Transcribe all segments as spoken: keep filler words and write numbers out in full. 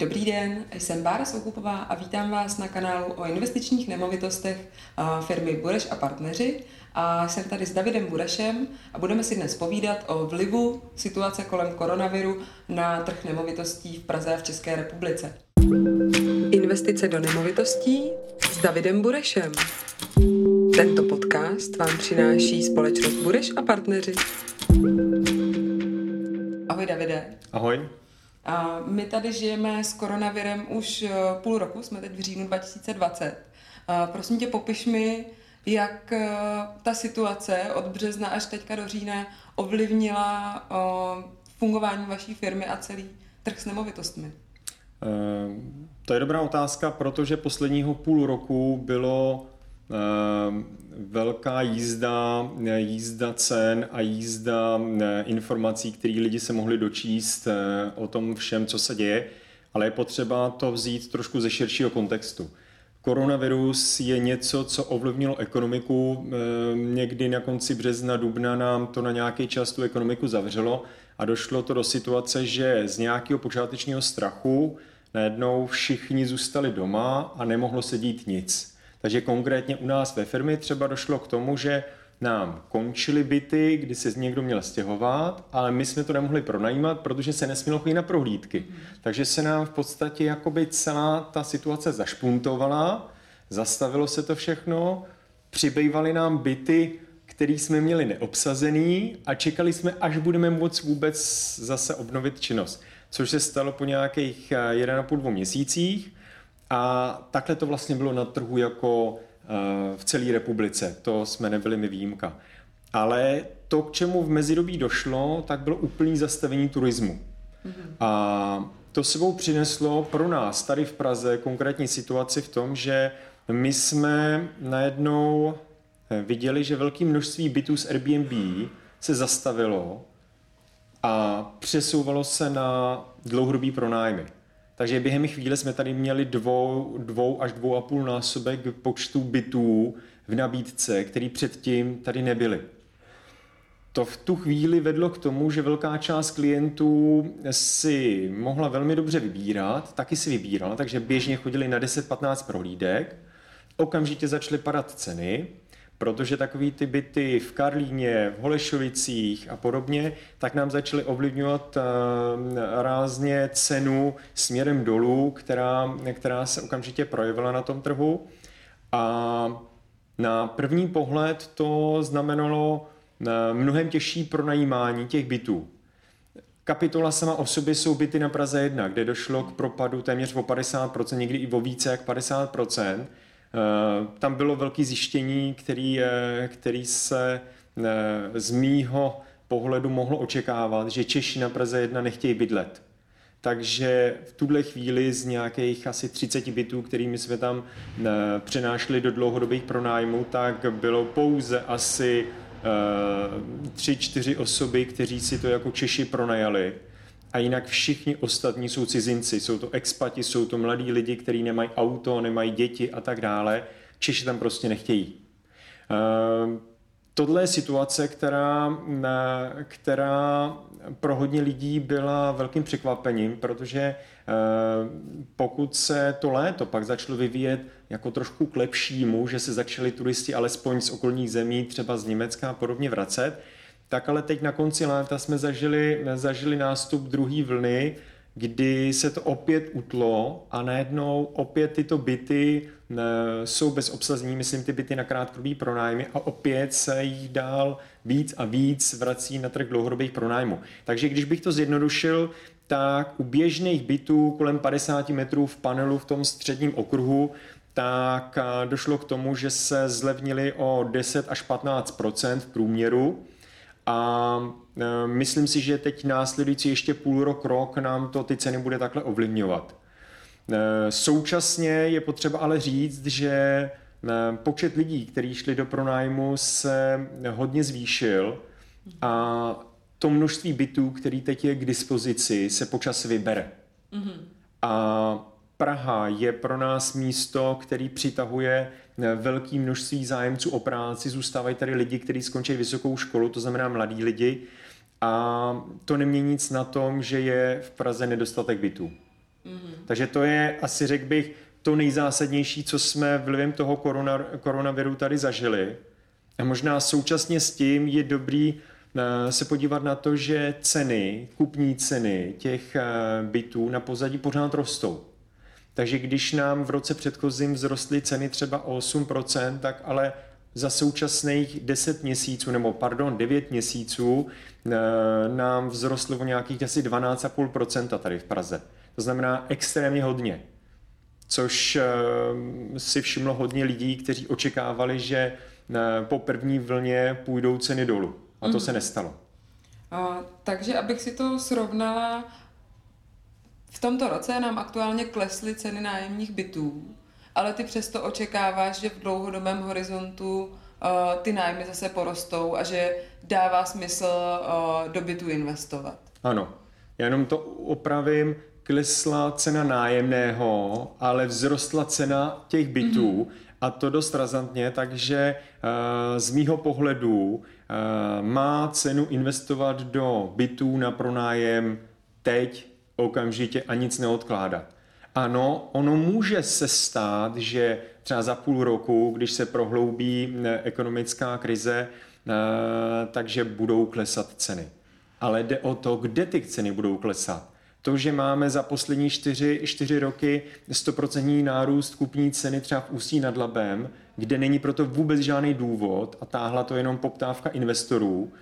Dobrý den, jsem Bára Soukupová a vítám vás na kanálu o investičních nemovitostech firmy Bureš a partneři. A jsem tady s Davidem Burešem a budeme si dnes povídat o vlivu situace kolem koronaviru na trh nemovitostí v Praze a v České republice. Investice do nemovitostí s Davidem Burešem. Tento podcast vám přináší společnost Bureš a partneři. Ahoj Davide. Ahoj. A my tady žijeme s koronavirem už půl roku, jsme teď v říjnu dva tisíce dvacet. A prosím tě, popiš mi, jak ta situace od března až teďka do října ovlivnila fungování vaší firmy a celý trh s nemovitostmi. To je dobrá otázka, protože posledního půl roku bylo velká jízda, jízda cen a jízda informací, které lidi se mohli dočíst o tom všem, co se děje, ale je potřeba to vzít trošku ze širšího kontextu. Koronavirus je něco, co ovlivnilo ekonomiku. Někdy na konci března, dubna nám to na nějaký čas tu ekonomiku zavřelo a došlo to do situace, že z nějakého počátečního strachu najednou všichni zůstali doma a nemohlo se dít nic. Takže konkrétně u nás ve firmě třeba došlo k tomu, že nám končily byty, kdy se někdo měl stěhovat, ale my jsme to nemohli pronajímat, protože se nesmělo chodit na prohlídky. Takže se nám v podstatě jakoby celá ta situace zašpuntovala, zastavilo se to všechno, přibývaly nám byty, které jsme měli neobsazený a čekali jsme, až budeme moct vůbec zase obnovit činnost. Což se stalo po nějakých jeden a půl dvou měsících. A takhle to vlastně bylo na trhu jako v celé republice. To jsme nebyli my výjimka. Ale to, k čemu v mezidobí došlo, tak bylo úplný zastavení turismu. Mm-hmm. A to sebou přineslo pro nás tady v Praze konkrétní situaci v tom, že my jsme najednou viděli, že velké množství bytů z Airbnb se zastavilo a přesouvalo se na dlouhodobý pronájmy. Takže během chvíle jsme tady měli dvou, dvou až dvou a půl násobek počtu bytů v nabídce, který předtím tady nebyly. To v tu chvíli vedlo k tomu, že velká část klientů si mohla velmi dobře vybírat, taky si vybírala, takže běžně chodili na deset patnáct prohlídek, okamžitě začaly padat ceny, protože takový ty byty v Karlíně, v Holešovicích a podobně, tak nám začaly ovlivňovat rázně cenu směrem dolů, která, která se okamžitě projevila na tom trhu. A na první pohled to znamenalo mnohem těžší pronajímání těch bytů. Kapitola sama o sobě jsou byty na Praze jedna, kde došlo k propadu téměř o padesát procent, někdy i o více jak padesát procent. Tam bylo velké zjištění, který, který se z mýho pohledu mohlo očekávat, že Češi na Praze jedna nechtějí bydlet. Takže v tuhle chvíli z nějakých asi třicet bytů, kterými jsme tam přenášli do dlouhodobých pronájmů, tak bylo pouze asi tři čtyři osoby, kteří si to jako Češi pronajali. A jinak všichni ostatní jsou cizinci, jsou to expati, jsou to mladí lidi, kteří nemají auto, nemají děti a tak dále. Češi tam prostě nechtějí. E, tohle je situace, která, na, která pro hodně lidí byla velkým překvapením, protože e, pokud se to léto pak začalo vyvíjet jako trošku k lepšímu, že se začali turisti alespoň z okolních zemí, třeba z Německa a podobně vracet, tak ale teď na konci léta jsme zažili, zažili nástup druhé vlny, kdy se to opět utlo a najednou opět tyto byty jsou bezobsazní, myslím ty byty na krátkodobý pronájmy a opět se jich dál víc a víc vrací na trh dlouhodobých pronájmů. Takže když bych to zjednodušil, tak u běžných bytů kolem padesát metrů v panelu v tom středním okruhu tak došlo k tomu, že se zlevnili o deset až patnáct procent v průměru. A myslím si, že teď následující ještě půl rok, rok nám to ty ceny bude takhle ovlivňovat. Současně je potřeba ale říct, že počet lidí, kteří šli do pronájmu, se hodně zvýšil a to množství bytů, který teď je k dispozici, se počas vybere. Mm-hmm. A Praha je pro nás místo, který přitahuje velké množství zájemců o práci, zůstávají tady lidi, kteří skončí vysokou školu, to znamená mladí lidi. A to nemění nic na tom, že je v Praze nedostatek bytů. Mm-hmm. Takže to je asi, řekl bych, to nejzásadnější, co jsme vlivem toho korona, koronaviru tady zažili. A možná současně s tím je dobrý se podívat na to, že ceny, kupní ceny těch bytů na pozadí pořád rostou. Takže když nám v roce předchozím vzrostly ceny třeba o osm procent, tak ale za současných deset měsíců, nebo pardon, devět měsíců nám vzrostlo o nějakých asi dvanáct celá pět procenta tady v Praze. To znamená extrémně hodně. Což si všimlo hodně lidí, kteří očekávali, že po první vlně půjdou ceny dolů. A to mm. se nestalo. A, takže abych si to srovnala, v tomto roce nám aktuálně klesly ceny nájemních bytů, ale ty přesto očekáváš, že v dlouhodobém horizontu uh, ty nájmy zase porostou a že dává smysl uh, do bytu investovat. Ano, já jenom to opravím, klesla cena nájemného, ale vzrostla cena těch bytů, mm-hmm. a to dost razantně, takže uh, z mýho pohledu uh, má cenu investovat do bytů na pronájem teď, okamžitě a nic neodkládat. Ano, ono může se stát, že třeba za půl roku, když se prohloubí ekonomická krize, uh, takže budou klesat ceny. Ale jde o to, kde ty ceny budou klesat. To, že máme za poslední čtyři, čtyři roky sto procent nárůst kupní ceny třeba v Ústí nad Labem, kde není proto vůbec žádný důvod a táhla to jenom poptávka investorů,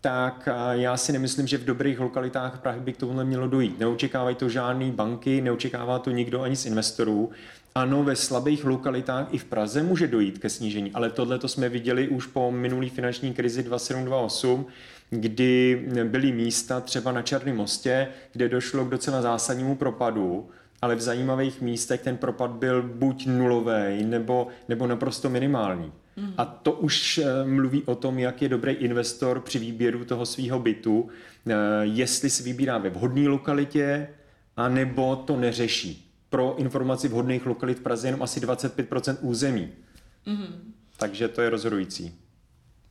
tak já si nemyslím, že v dobrých lokalitách Prahy by k tomuhle mělo dojít. Neočekávají to žádný banky, neočekává to nikdo ani z investorů. Ano, ve slabých lokalitách i v Praze může dojít ke snížení, ale tohle to jsme viděli už po minulý finanční krizi dva tisíce sedm dva tisíce osm, kdy byly místa třeba na Černém Mostě, kde došlo k docela zásadnímu propadu, ale v zajímavých místech ten propad byl buď nulový, nebo, nebo naprosto minimální. Mm. A to už mluví o tom, jak je dobrý investor při výběru toho svého bytu, jestli si vybírá ve vhodné lokalitě, anebo to neřeší. Pro informaci vhodných lokalit v Praze jenom asi dvacet pět procent území. Mm-hmm. Takže to je rozhodující.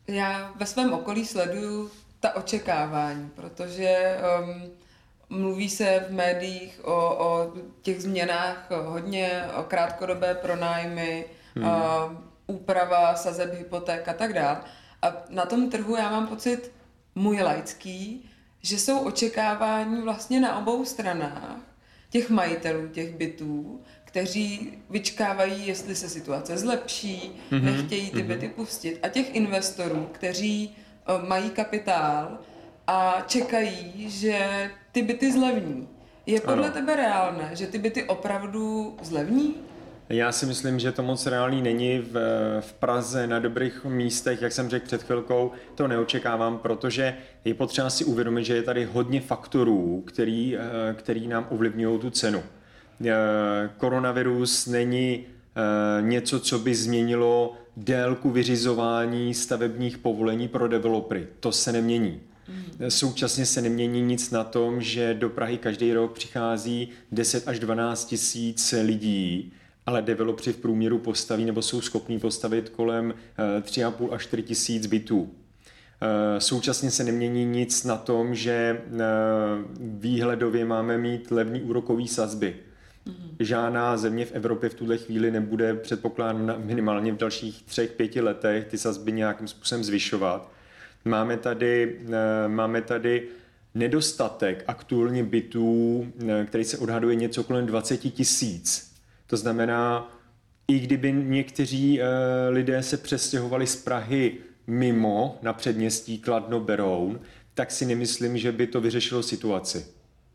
Já ve svém okolí sleduju ta očekávání, protože um, mluví se v médiích o, o těch změnách hodně, o krátkodobé pronájmy, mm. um, úprava sazeb hypoték a tak dále. A na tom trhu já mám pocit, můj laický, že jsou očekávání vlastně na obou stranách těch majitelů těch bytů, kteří vyčkávají, jestli se situace zlepší, mm-hmm, nechtějí ty mm-hmm. byty pustit, a těch investorů, kteří uh, mají kapitál a čekají, že ty byty zlevní. Je podle ano. tebe reálné, že ty byty opravdu zlevní? Já si myslím, že to moc reálný není v, v Praze, na dobrých místech, jak jsem řekl před chvilkou, to neočekávám, protože je potřeba si uvědomit, že je tady hodně faktorů, který, který nám ovlivňují tu cenu. Koronavirus není něco, co by změnilo délku vyřizování stavebních povolení pro developery. To se nemění. Současně se nemění nic na tom, že do Prahy každý rok přichází deset až dvanáct tisíc lidí, ale developři v průměru postaví nebo jsou schopní postavit kolem tři a půl až čtyři tisíc bytů. Současně se nemění nic na tom, že výhledově máme mít levný úrokový sazby. Žádná země v Evropě v tuhle chvíli nebude předpokládána minimálně v dalších třech, pěti letech ty sazby nějakým způsobem zvyšovat. Máme tady, máme tady nedostatek aktuálně bytů, který se odhaduje něco kolem dvacet tisíc. To znamená, i kdyby někteří e, lidé se přestěhovali z Prahy mimo na předměstí Kladno-Beroun, tak si nemyslím, že by to vyřešilo situaci.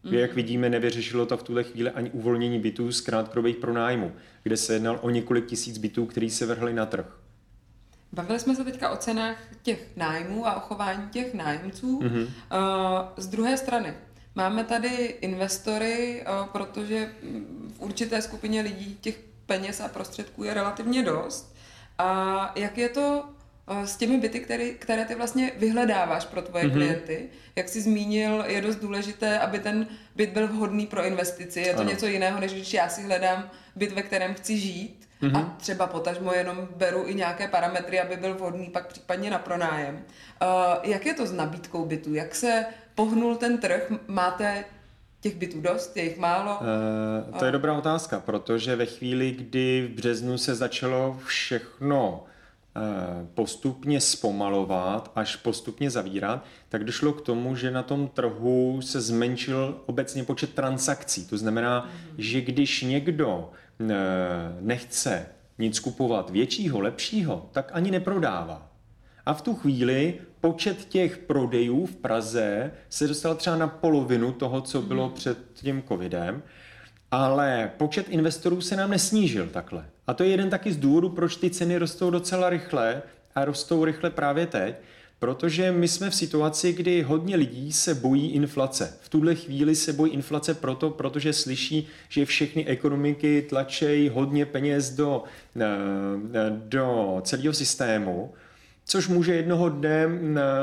Mm-hmm. Jak vidíme, nevyřešilo to v tuhle chvíli ani uvolnění bytů z krátkodobých pronájmů, kde se jednalo o několik tisíc bytů, který se vrhly na trh. Bavili jsme se teďka o cenách těch nájmů a o chování těch nájemců. Mm-hmm. E, z druhé strany, máme tady investory, protože v určité skupině lidí těch peněz a prostředků je relativně dost. A jak je to s těmi byty, které, které ty vlastně vyhledáváš pro tvoje mm-hmm. klienty? Jak jsi zmínil, je dost důležité, aby ten byt byl vhodný pro investici. Je to ano. něco jiného, než když já si hledám byt, ve kterém chci žít, mm-hmm. a třeba potažmo jenom beru i nějaké parametry, aby byl vhodný pak případně na pronájem. Jak je to s nabídkou bytů? Jak se pohnul ten trh? Máte Těch bytů dost, je jich málo? E, to je dobrá otázka, protože ve chvíli, kdy v březnu se začalo všechno postupně zpomalovat, až postupně zavírat, tak došlo k tomu, že na tom trhu se zmenšil obecně počet transakcí. To znamená, mm-hmm. že když někdo nechce nic kupovat většího, lepšího, tak ani neprodává. A v tu chvíli počet těch prodejů v Praze se dostal třeba na polovinu toho, co bylo mm-hmm. před tím covidem, ale počet investorů se nám nesnížil takhle. A to je jeden taky z důvodů, proč ty ceny rostou docela rychle a rostou rychle právě teď, protože my jsme v situaci, kdy hodně lidí se bojí inflace. V tuhle chvíli se bojí inflace proto, protože slyší, že všechny ekonomiky tlačejí hodně peněz do, do celého systému, což může jednoho dne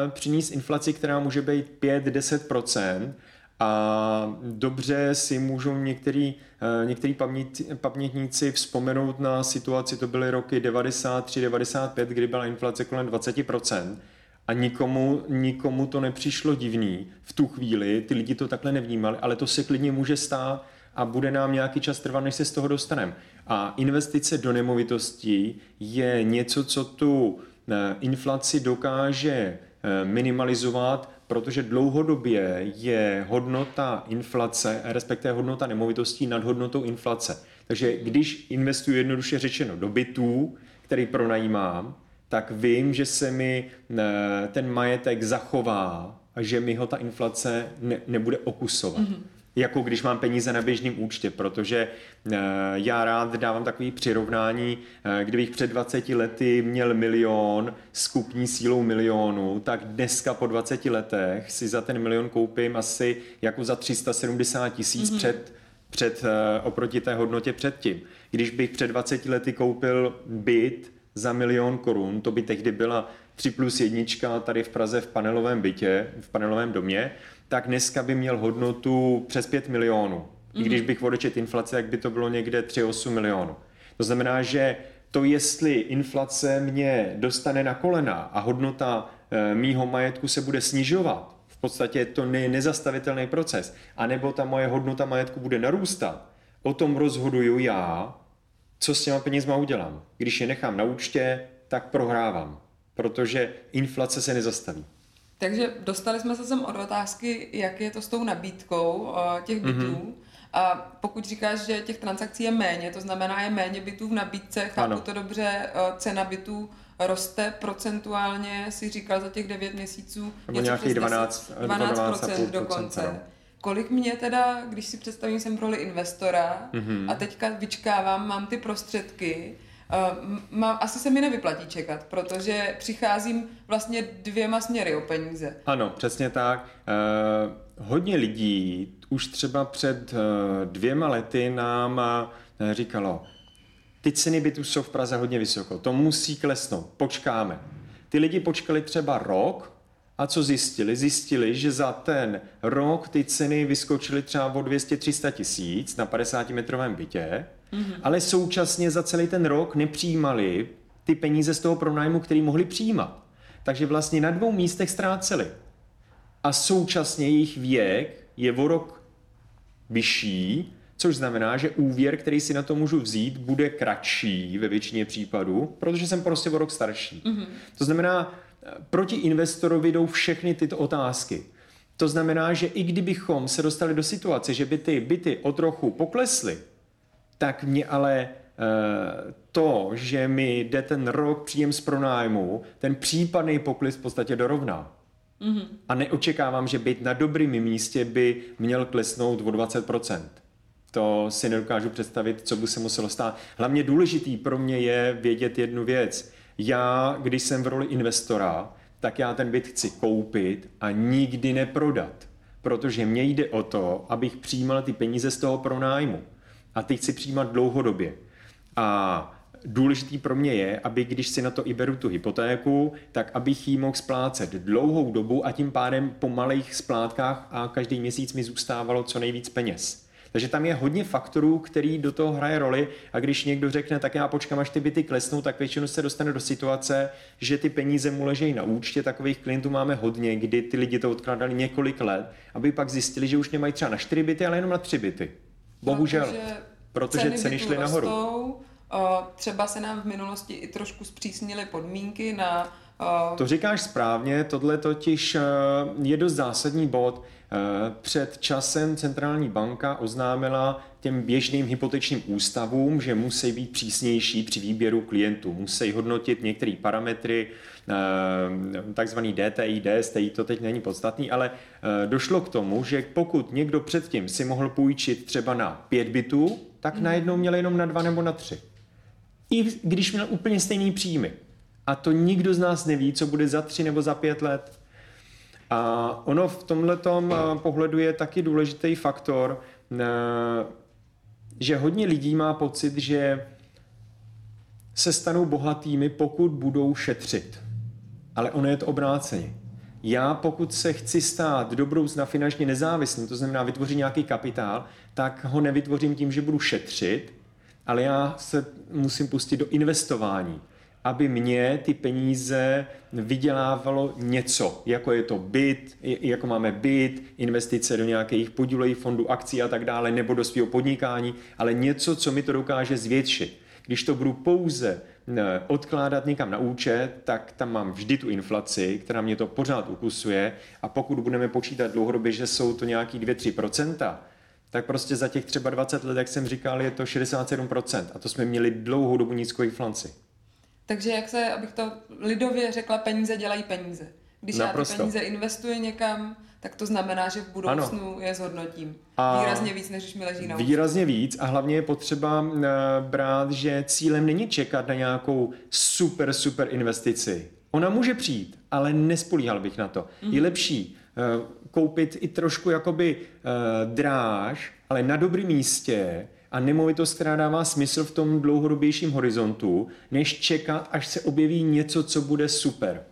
přinést inflaci, která může být pět až deset procent, a dobře si můžou některý, některý pamětníci vzpomenout na situaci, to byly roky devadesát tři devadesát pět, kdy byla inflace kolem dvacet procent a nikomu, nikomu to nepřišlo divný v tu chvíli, ty lidi to takhle nevnímali, ale to se klidně může stát a bude nám nějaký čas trvat, než se z toho dostaneme. A investice do nemovitostí je něco, co tu inflaci dokáže minimalizovat, protože dlouhodobě je hodnota inflace, respektive hodnota nemovitostí nad hodnotou inflace. Takže když investuji jednoduše řečeno do bytů, který pronajímám, tak vím, že se mi ten majetek zachová a že mi ho ta inflace ne, nebude okusovat. Mm-hmm. Jako když mám peníze na běžném účtě, protože já rád dávám takové přirovnání, kdybych před dvaceti lety měl milion s kupní sílou milionu, tak dneska po dvaceti letech si za ten milion koupím asi jako za tři sta sedmdesát tisíc mm-hmm. před, před, oproti té hodnotě předtím. Když bych před dvaceti lety koupil byt za milion korun, to by tehdy byla tři plus jedna tady v Praze v panelovém bytě, v panelovém domě, tak dneska by měl hodnotu přes pět milionů. I když bych odečet inflaci, tak by to bylo někde tři celá osm milionů. To znamená, že to, jestli inflace mě dostane na kolena a hodnota e, mýho majetku se bude snižovat, v podstatě je to ne- nezastavitelný proces, anebo ta moje hodnota majetku bude narůstat, o tom rozhoduju já, co s těma penězma udělám. Když je nechám na účtě, tak prohrávám, protože inflace se nezastaví. Takže dostali jsme se sem od otázky, jak je to s tou nabídkou těch bytů. Mm-hmm. A pokud říkáš, že těch transakcí je méně, to znamená je méně bytů v nabídce, chápu to dobře, cena bytů roste procentuálně, si říkal za těch devět měsíců, nebo něco přes dvanáct procent dokonce. No. Kolik mě teda, když si představím, jsem roli investora mm-hmm. a teďka vyčkávám, mám ty prostředky, Uh, mám, asi se mi nevyplatí čekat, protože přicházím vlastně dvěma směry o peníze. Ano, přesně tak. Uh, hodně lidí už třeba před uh, dvěma lety nám uh, říkalo, ty ceny bytů jsou v Praze hodně vysoko, to musí klesnout, počkáme. Ty lidi počkali třeba rok a co zjistili? Zjistili, že za ten rok ty ceny vyskočily třeba o dvě stě až tři sta tisíc na padesátimetrovém bytě. Mm-hmm. Ale současně za celý ten rok nepřijímali ty peníze z toho pronájmu, který mohli přijímat. Takže vlastně na dvou místech ztráceli. A současně jejich věk je o rok vyšší, což znamená, že úvěr, který si na to můžu vzít, bude kratší ve většině případů, protože jsem prostě o rok starší. Mm-hmm. To znamená, proti investorovi jdou všechny tyto otázky. To znamená, že i kdybychom se dostali do situace, že by ty byty o trochu poklesly, tak mě ale to, že mi jde ten rok příjem z pronájmu, ten případný pokles v podstatě dorovná. Mm-hmm. A neočekávám, že byt na dobrém místě by měl klesnout o dvacet procent. To si nedokážu představit, co by se muselo stát. Hlavně důležitý pro mě je vědět jednu věc. Já, když jsem v roli investora, tak já ten byt chci koupit a nikdy neprodat. Protože mně jde o to, abych přijímal ty peníze z toho pronájmu. A ty chci přijímat dlouhodobě. A důležitý pro mě je, aby když si na to i beru tu hypotéku, tak abych ji mohl splácet dlouhou dobu a tím pádem po malých splátkách a každý měsíc mi zůstávalo co nejvíc peněz. Takže tam je hodně faktorů, který do toho hraje roli, a když někdo řekne, tak já počkám, až ty byty klesnou, tak většinou se dostane do situace, že ty peníze mu ležejí na účtě. Takových klientů máme hodně, kdy ty lidi to odkládali několik let, aby pak zjistili, že už nemají třeba na čtyři byty, ale jenom na tři byty. Bohužel, protože, protože ceny, ceny šly nahoru. Rostou, třeba se nám v minulosti i trošku zpřísnily podmínky na... To říkáš správně, tohle totiž je dost zásadní bod. Před časem centrální banka oznámila těm běžným hypotečním ústavům, že musí být přísnější při výběru klientů. Musí hodnotit některé parametry, takzvaný D T I, D S T I, to teď není podstatný, ale došlo k tomu, že pokud někdo předtím si mohl půjčit třeba na pět bytů, tak najednou měl jenom na dva nebo na tři. I když měl úplně stejný příjmy. A to nikdo z nás neví, co bude za tři nebo za pět let. A ono v tomhletom pohledu je taky důležitý faktor, že hodně lidí má pocit, že se stanou bohatými, pokud budou šetřit. Ale ono je to obráceně. Já, pokud se chci stát do budoucna finančně nezávislým, to znamená vytvořit nějaký kapitál, tak ho nevytvořím tím, že budu šetřit, ale já se musím pustit do investování, aby mě ty peníze vydělávalo něco, jako je to byt, jako máme byt, investice do nějakých podílových fondů, akcí a tak dále, nebo do svého podnikání, ale něco, co mi to dokáže zvětšit. Když to budu pouze odkládat někam na účet, tak tam mám vždy tu inflaci, která mě to pořád ukusuje, a pokud budeme počítat dlouhodobě, že jsou to nějaký dvě až tři procenta, tak prostě za těch třeba dvacet let, jak jsem říkal, je to šedesát sedm procent, a to jsme měli dlouhou dobu nízkou inflaci. Takže jak se, abych to lidově řekla, peníze dělají peníze. Když Naprosto. Já ty peníze investuji někam, tak to znamená, že v budoucnu ano. je zhodnotím. A výrazně víc, než mi leží na účtu. Výrazně víc, a hlavně je potřeba brát, že cílem není čekat na nějakou super, super investici. Ona může přijít, ale nespolíhal bych na to. Mm-hmm. Je lepší koupit i trošku jakoby dráž, ale na dobrém místě, a nemovitost, která dává smysl v tom dlouhodobějším horizontu, než čekat, až se objeví něco, co bude super.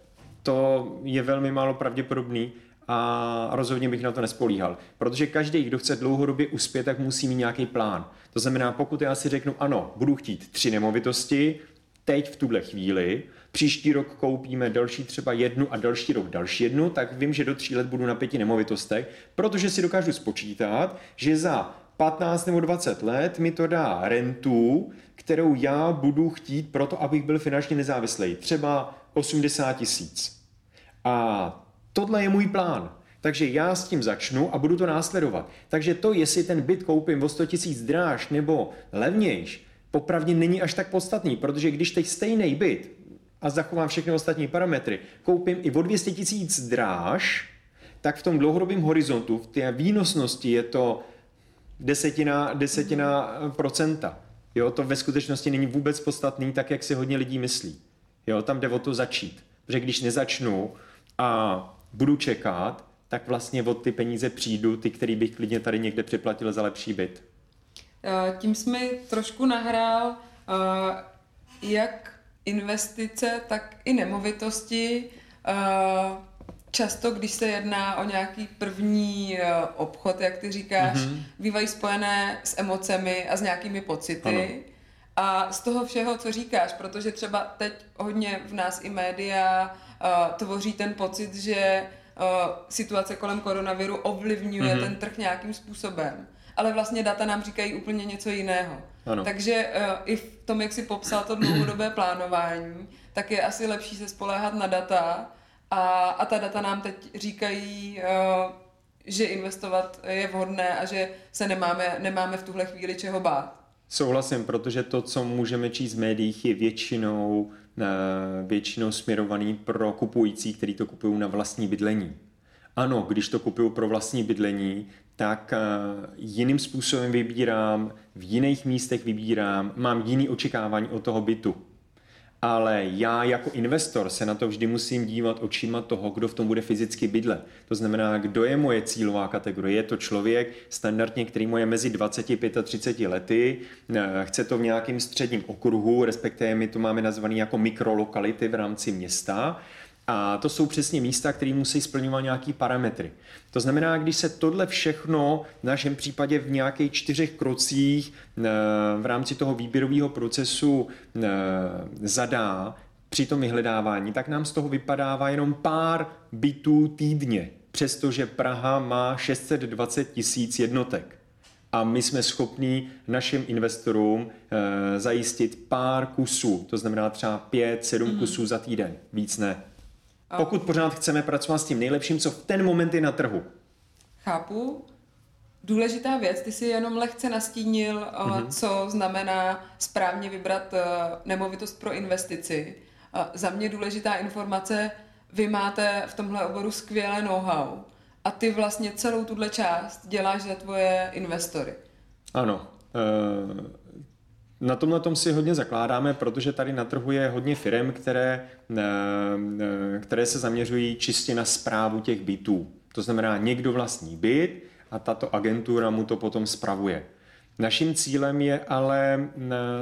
To je velmi málo pravděpodobný a rozhodně bych na to nespolíhal. Protože každý, kdo chce dlouhodobě uspět, tak musí mít nějaký plán. To znamená, pokud já si řeknu, ano, budu chtít tři nemovitosti, teď v tuhle chvíli, příští rok koupíme další třeba jednu a další rok další jednu, tak vím, že do tří let budu na pěti nemovitostech, protože si dokážu spočítat, že za patnáct nebo dvacet let mi to dá rentu, kterou já budu chtít proto, abych byl finančně nezávislý. Třeba osmdesát tisíc. A tohle je můj plán. Takže já s tím začnu a budu to následovat. Takže to, jestli ten byt koupím o sto tisíc dráž nebo levnější, popravdě není až tak podstatný, protože když teď stejný byt a zachovám všechny ostatní parametry, koupím i o dvě stě tisíc dráž, tak v tom dlouhodobém horizontu, v té výnosnosti je to desetina, desetina procenta. Jo, to ve skutečnosti není vůbec podstatný, tak jak si hodně lidí myslí. Jo, tam jde o to začít. Protože když nezačnu a budu čekat, tak vlastně od ty peníze přijdu, ty, který bych klidně tady někde připlatil za lepší byt. Tím jsi mi trošku nahrál, jak investice, tak i nemovitosti. Často, když se jedná o nějaký první obchod, jak ty říkáš, mm-hmm. bývají spojené s emocemi a s nějakými pocity. Ano. A z toho všeho, co říkáš, protože třeba teď hodně v nás i média uh, tvoří ten pocit, že uh, situace kolem koronaviru ovlivňuje mm-hmm. ten trh nějakým způsobem. Ale vlastně data nám říkají úplně něco jiného. Ano. Takže uh, i v tom, jak jsi popsal to dlouhodobé plánování, tak je asi lepší se spoléhat na data, A, a ta data nám teď říkají, uh, že investovat je vhodné a že se nemáme, nemáme v tuhle chvíli čeho bát. Souhlasím, protože to, co můžeme číst v médiích, je většinou, uh, většinou směrovaný pro kupující, který to kupují na vlastní bydlení. Ano, když to kupuju pro vlastní bydlení, tak uh, jiným způsobem vybírám, v jiných místech vybírám, mám jiný očekávání od toho bytu. Ale já jako investor se na to vždy musím dívat očima toho, kdo v tom bude fyzicky bydlet. To znamená, kdo je moje cílová kategorie. Je to člověk standardně, který je mezi dvacet pět a třicet lety, chce to v nějakém středním okruhu, respektive my to máme nazvané jako mikrolokality v rámci města. A to jsou přesně místa, které musí splňovat nějaký parametry. To znamená, když se tohle všechno v našem případě v nějakých čtyřech krocích v rámci toho výběrového procesu zadá při tom vyhledávání, tak nám z toho vypadává jenom pár bytů týdně, přestože Praha má šest set dvacet tisíc jednotek. A my jsme schopni našim investorům e, zajistit pár kusů, to znamená třeba pět, sedm mm. kusů za týden, víc ne. A... Pokud pořád chceme pracovat s tím nejlepším, co v ten moment je na trhu. Chápu. Důležitá věc, ty si jenom lehce nastínil, mm-hmm. co znamená správně vybrat nemovitost pro investici. Za mě důležitá informace, vy máte v tomhle oboru skvělé know-how. A ty vlastně celou tuhle část děláš za tvoje investory. Ano. Na tomhle tom si hodně zakládáme, protože tady na trhu je hodně firem, které, které se zaměřují čistě na správu těch bytů. To znamená, někdo vlastní byt a tato agentura mu to potom spravuje. Naším cílem je ale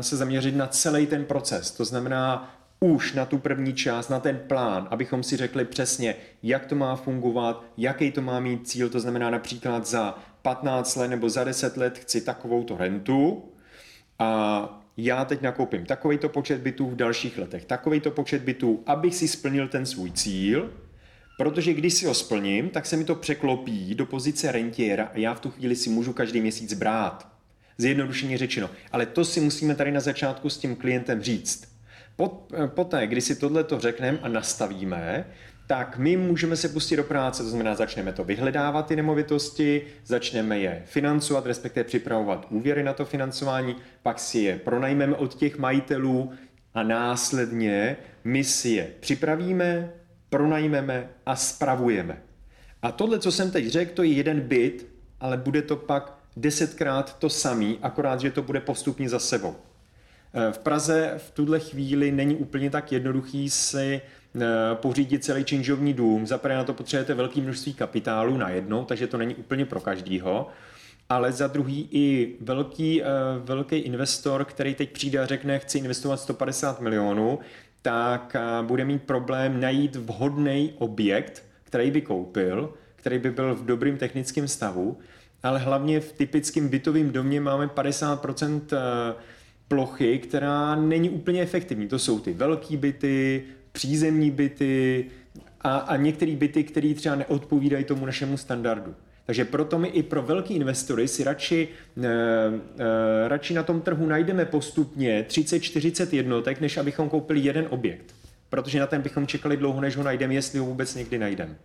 se zaměřit na celý ten proces. To znamená, už na tu první část, na ten plán, abychom si řekli přesně, jak to má fungovat, jaký to má mít cíl, to znamená například za patnáct let nebo za deset let chci takovouto rentu a já teď nakoupím takovýto počet bytů v dalších letech, takovýto počet bytů, abych si splnil ten svůj cíl, protože když si ho splním, tak se mi to překlopí do pozice rentiéra a já v tu chvíli si můžu každý měsíc brát. Zjednodušeně řečeno. Ale to si musíme tady na začátku s tím klientem říct. Poté, když si tohleto řekneme a nastavíme, tak my můžeme se pustit do práce, to znamená začneme to vyhledávat ty nemovitosti, začneme je financovat, respektive připravovat úvěry na to financování, pak si je pronajmeme od těch majitelů a následně my si je připravíme, pronajmeme a spravujeme. A tohle, co jsem teď řekl, to je jeden byt, ale bude to pak desetkrát to samý, akorát, že to bude postupně za sebou. V Praze v tuhle chvíli není úplně tak jednoduchý si pořídit celý činžovní dům. Za prvé na to potřebujete velké množství kapitálu najednou, takže to není úplně pro každýho. Ale za druhý i velký, velký investor, který teď přijde a řekne, chci investovat sto padesát milionů, tak bude mít problém najít vhodný objekt, který by koupil, který by byl v dobrým technickém stavu. Ale hlavně v typickém bytovém domě máme padesát procent plochy, která není úplně efektivní. To jsou ty velký byty, přízemní byty a, a některé byty, které třeba neodpovídají tomu našemu standardu. Takže proto my i pro velký investory si radši, e, e, radši na tom trhu najdeme postupně třicet čtyřicet jednotek, než abychom koupili jeden objekt. Protože na ten bychom čekali dlouho, než ho najdeme, jestli ho vůbec někdy najdeme.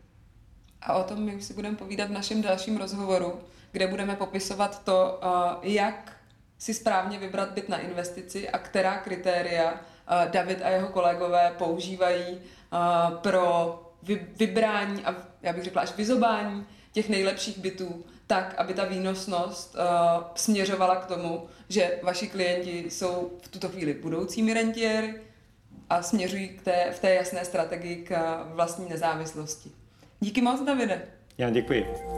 A o tom my si budeme povídat v našem dalším rozhovoru, kde budeme popisovat to, jak si správně vybrat byt na investici a která kritéria David a jeho kolegové používají pro vybrání a já bych řekla až vyzobání těch nejlepších bytů tak, aby ta výnosnost směřovala k tomu, že vaši klienti jsou v tuto chvíli budoucími rentiéry a směřují k té, v té jasné strategii k vlastní nezávislosti. Díky moc, Davide. Já děkuji.